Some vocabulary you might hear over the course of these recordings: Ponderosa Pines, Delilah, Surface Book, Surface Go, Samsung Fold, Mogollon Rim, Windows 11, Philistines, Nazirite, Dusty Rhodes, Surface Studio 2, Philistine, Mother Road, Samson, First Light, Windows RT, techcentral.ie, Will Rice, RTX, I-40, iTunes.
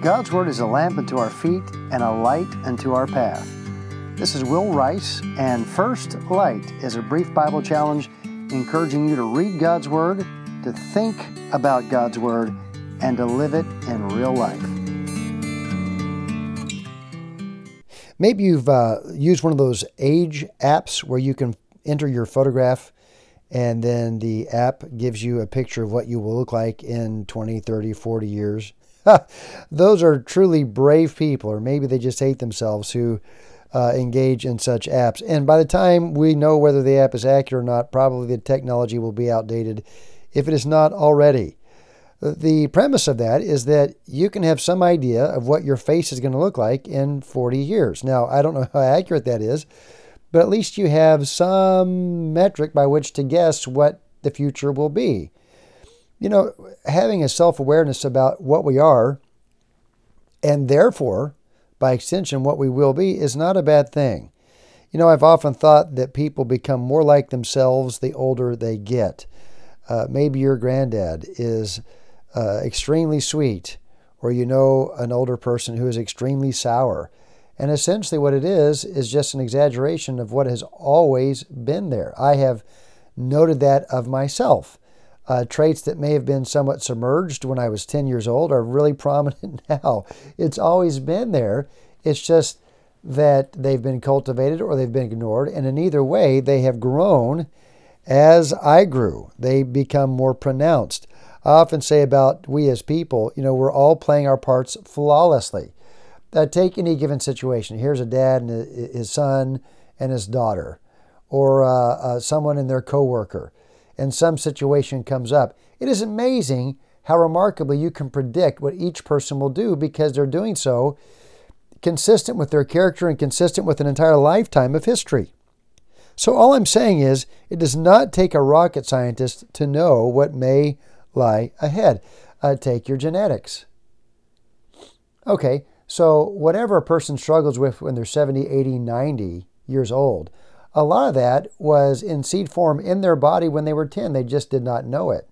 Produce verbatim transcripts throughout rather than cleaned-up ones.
God's Word is a lamp unto our feet and a light unto our path. This is Will Rice, and First Light is a brief Bible challenge encouraging you to read God's Word, to think about God's Word, and to live it in real life. Maybe you've uh, used one of those age apps where you can enter your photograph and then the app gives you a picture of what you will look like in twenty, thirty, forty years. Those are truly brave people, or maybe they just hate themselves who uh, engage in such apps. And by the time we know whether the app is accurate or not, probably the technology will be outdated if it is not already. The premise of that is that you can have some idea of what your face is going to look like in forty years. Now, I don't know how accurate that is, but at least you have some metric by which to guess what the future will be. You know, having a self-awareness about what we are, and therefore, by extension, what we will be, is not a bad thing. You know, I've often thought that people become more like themselves the older they get. Uh, maybe your granddad is uh, extremely sweet, or you know an older person who is extremely sour. And essentially what it is, is just an exaggeration of what has always been there. I have noted that of myself. Uh, traits that may have been somewhat submerged when I was ten years old are really prominent now. It's always been there. It's just that they've been cultivated or they've been ignored. And in either way, they have grown as I grew. They become more pronounced. I often say about we as people, you know, we're all playing our parts flawlessly. Uh, take any given situation. Here's a dad and his son and his daughter, or uh, uh, someone and their coworker. And some situation comes up. It is amazing how remarkably you can predict what each person will do because they're doing so consistent with their character and consistent with an entire lifetime of history. So all I'm saying is it does not take a rocket scientist to know what may lie ahead. Uh, take your genetics. Okay, so whatever a person struggles with when they're seventy, eighty, ninety years old, a lot of that was in seed form in their body when they were ten. They just did not know it.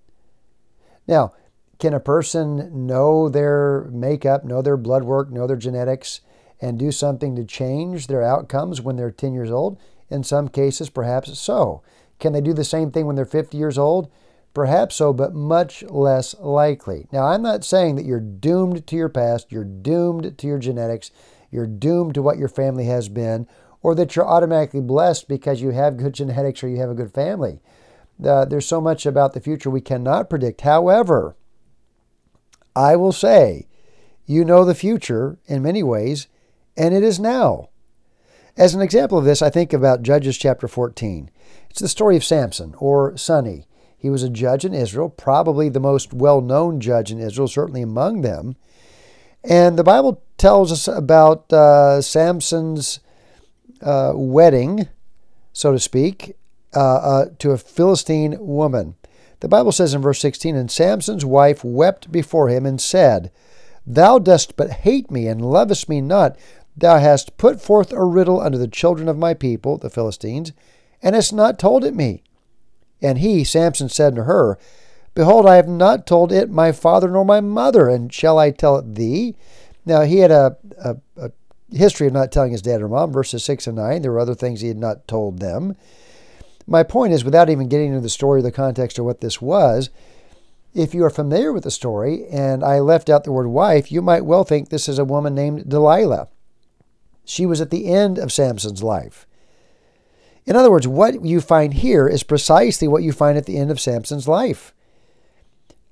Now, can a person know their makeup, know their blood work, know their genetics, and do something to change their outcomes when they're ten years old? In some cases, perhaps so. Can they do the same thing when they're fifty years old? Perhaps so, but much less likely. Now, I'm not saying that you're doomed to your past, you're doomed to your genetics, you're doomed to what your family has been, or that you're automatically blessed because you have good genetics or you have a good family. Uh, there's so much about the future we cannot predict. However, I will say, you know the future in many ways, and it is now. As an example of this, I think about Judges chapter fourteen. It's the story of Samson, or Sonny. He was a judge in Israel, probably the most well-known judge in Israel, certainly among them. And the Bible tells us about uh, Samson's Uh, wedding, so to speak, uh, uh, to a Philistine woman. The Bible says in verse sixteen, "And Samson's wife wept before him and said, Thou dost but hate me and lovest me not. Thou hast put forth a riddle unto the children of my people, the Philistines, and hast not told it me. And he, Samson, said to her, Behold, I have not told it my father nor my mother, and shall I tell it thee?" Now he had a, a, a history of not telling his dad or mom, verses six and nine. There were other things he had not told them. My point is, without even getting into the story or the context or what this was, if you are familiar with the story, and I left out the word wife, you might well think this is a woman named Delilah. She was at the end of Samson's life. In other words, what you find here is precisely what you find at the end of Samson's life.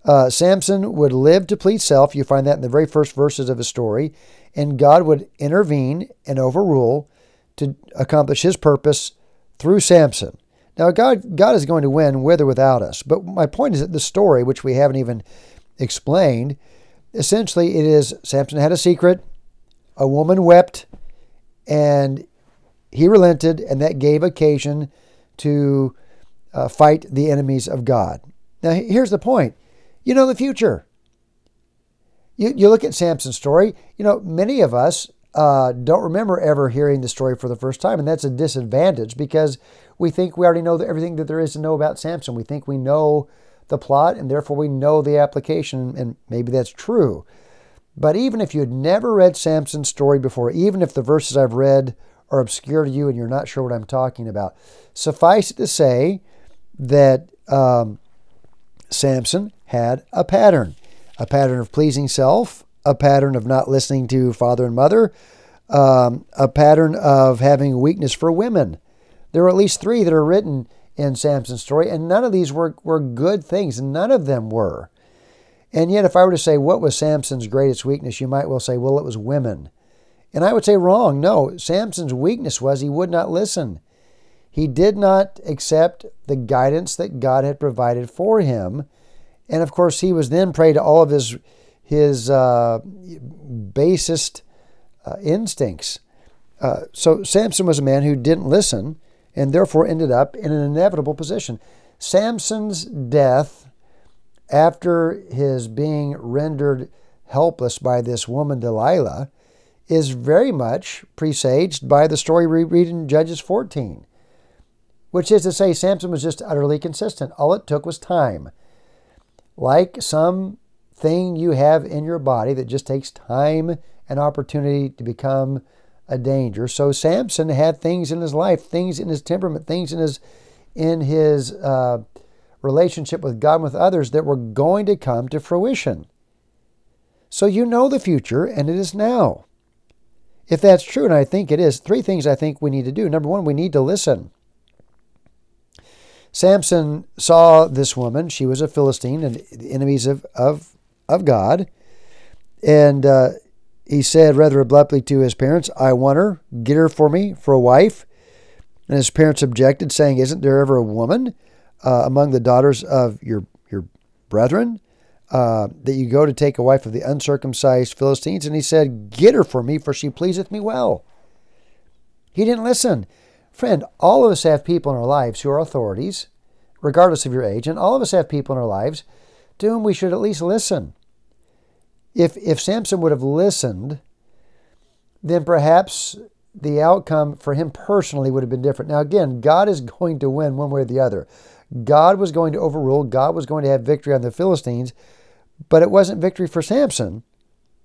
Uh, Samson would live to please self. You find that in the very first verses of his story. And God would intervene and overrule to accomplish his purpose through Samson. Now, God, God is going to win with or without us. But my point is that the story, which we haven't even explained, essentially it is Samson had a secret, a woman wept, and he relented, and that gave occasion to uh, fight the enemies of God. Now, here's the point. You know the future. You, you look at Samson's story, you know, many of us uh, don't remember ever hearing the story for the first time, and that's a disadvantage because we think we already know everything that there is to know about Samson. We think we know the plot, and therefore we know the application, and maybe that's true. But even if you'd never read Samson's story before, even if the verses I've read are obscure to you and you're not sure what I'm talking about, suffice it to say that um, Samson had a pattern, a pattern of pleasing self, a pattern of not listening to father and mother, um, a pattern of having a weakness for women. There are at least three that are written in Samson's story, and none of these were, were good things. None of them were. And yet, if I were to say, what was Samson's greatest weakness? You might well say, well, it was women. And I would say wrong. No, Samson's weakness was he would not listen. He did not accept the guidance that God had provided for him. And of course, he was then prey to all of his, his uh, basest uh, instincts. Uh, so Samson was a man who didn't listen and therefore ended up in an inevitable position. Samson's death, after his being rendered helpless by this woman, Delilah, is very much presaged by the story we read in Judges fourteen, which is to say Samson was just utterly consistent. All it took was time. Like some thing you have in your body that just takes time and opportunity to become a danger. So Samson had things in his life, things in his temperament, things in his, in his, uh, relationship with God and with others that were going to come to fruition. So you know the future, and it is now. If that's true, and I think it is, three things I think we need to do. Number one, we need to listen. Samson saw this woman. She was a Philistine and enemies of, of, of God. And uh, he said rather abruptly to his parents, I want her, get her for me, for a wife. And his parents objected, saying, isn't there ever a woman Uh, among the daughters of your your brethren, uh, that you go to take a wife of the uncircumcised Philistines? And he said, get her for me, for she pleaseth me well. He didn't listen. Friend, all of us have people in our lives who are authorities, regardless of your age, and all of us have people in our lives to whom we should at least listen. If, if Samson would have listened, then perhaps the outcome for him personally would have been different. Now, again, God is going to win one way or the other. God was going to overrule. God was going to have victory on the Philistines, but it wasn't victory for Samson.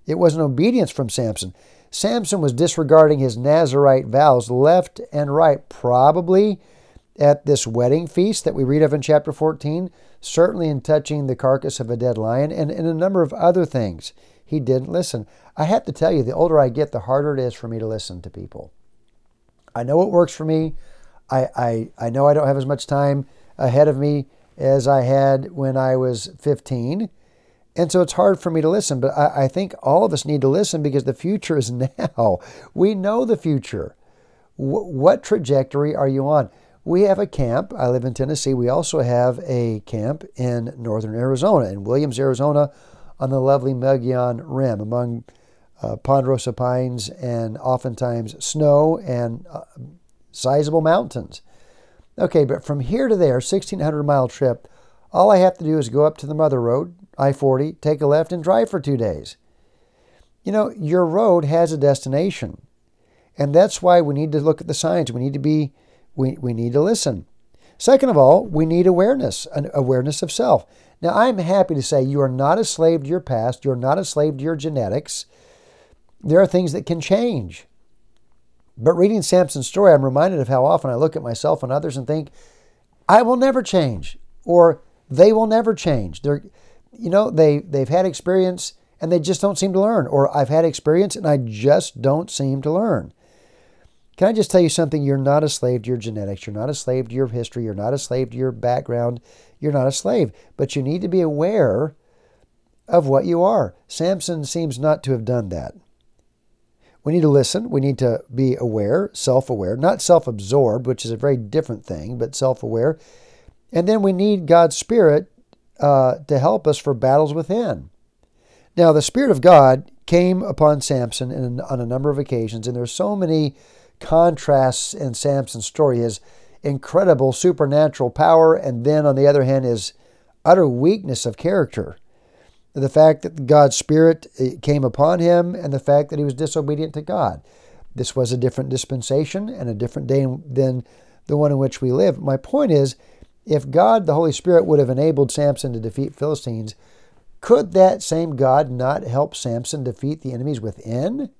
It wasn't obedience from Samson. Samson was disregarding his Nazirite vows left and right, probably at this wedding feast that we read of in chapter fourteen, certainly in touching the carcass of a dead lion, and in a number of other things. He didn't listen. I have to tell you, the older I get, the harder it is for me to listen to people. I know it works for me. I, I, I know I don't have as much time ahead of me as I had when I was fifteen. And so it's hard for me to listen, but I, I think all of us need to listen because the future is now. We know the future. W- what trajectory are you on? We have a camp. I live in Tennessee. We also have a camp in northern Arizona, in Williams, Arizona, on the lovely Mogollon Rim, among uh, Ponderosa Pines and oftentimes snow and uh, sizable mountains. Okay, but from here to there, sixteen hundred mile trip, all I have to do is go up to the Mother Road, I forty, take a left and drive for two days. You know, your road has a destination. And that's why we need to look at the signs. We need to be, we, we need to listen. Second of all, we need awareness, an awareness of self. Now, I'm happy to say you are not a slave to your past. You're not a slave to your genetics. There are things that can change. But reading Samson's story, I'm reminded of how often I look at myself and others and think, I will never change, or they will never change. They're, you know, they, they've had experience and they just don't seem to learn, or I've had experience and I just don't seem to learn. Can I just tell you something? You're not a slave to your genetics. You're not a slave to your history. You're not a slave to your background. You're not a slave, but you need to be aware of what you are. Samson seems not to have done that. We need to listen. We need to be aware, self-aware, not self-absorbed, which is a very different thing, but self-aware. And then we need God's Spirit uh, to help us for battles within. Now, the Spirit of God came upon Samson in, on a number of occasions, and there's so many contrasts in Samson's story. His incredible supernatural power, and then on the other hand, his utter weakness of character. The fact that God's Spirit came upon him and the fact that he was disobedient to God. This was a different dispensation and a different day than the one in which we live. My point is, if God, the Holy Spirit, would have enabled Samson to defeat Philistines, Could that same God not help Samson defeat the enemies within?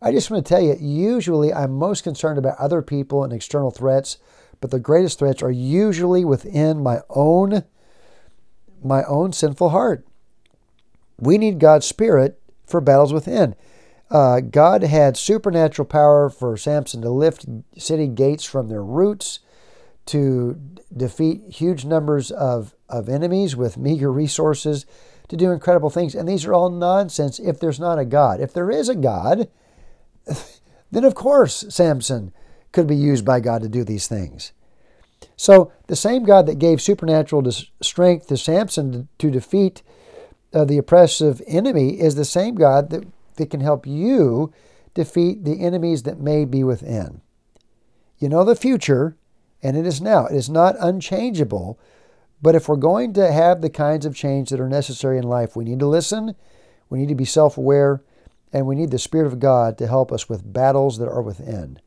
I just want to tell you, usually I'm most concerned about other people and external threats, but the greatest threats are usually within my own, my own sinful heart. We need God's Spirit for battles within. Uh, God had supernatural power for Samson to lift city gates from their roots, to defeat huge numbers of, of enemies with meager resources, to do incredible things. And these are all nonsense if there's not a God. If there is a God, then of course Samson could be used by God to do these things. So the same God that gave supernatural strength to Samson to defeat uh, the oppressive enemy is the same God that, that can help you defeat the enemies that may be within. You know the future, and it is now. It is not unchangeable, but if we're going to have the kinds of change that are necessary in life, we need to listen, we need to be self-aware, and we need the Spirit of God to help us with battles that are within.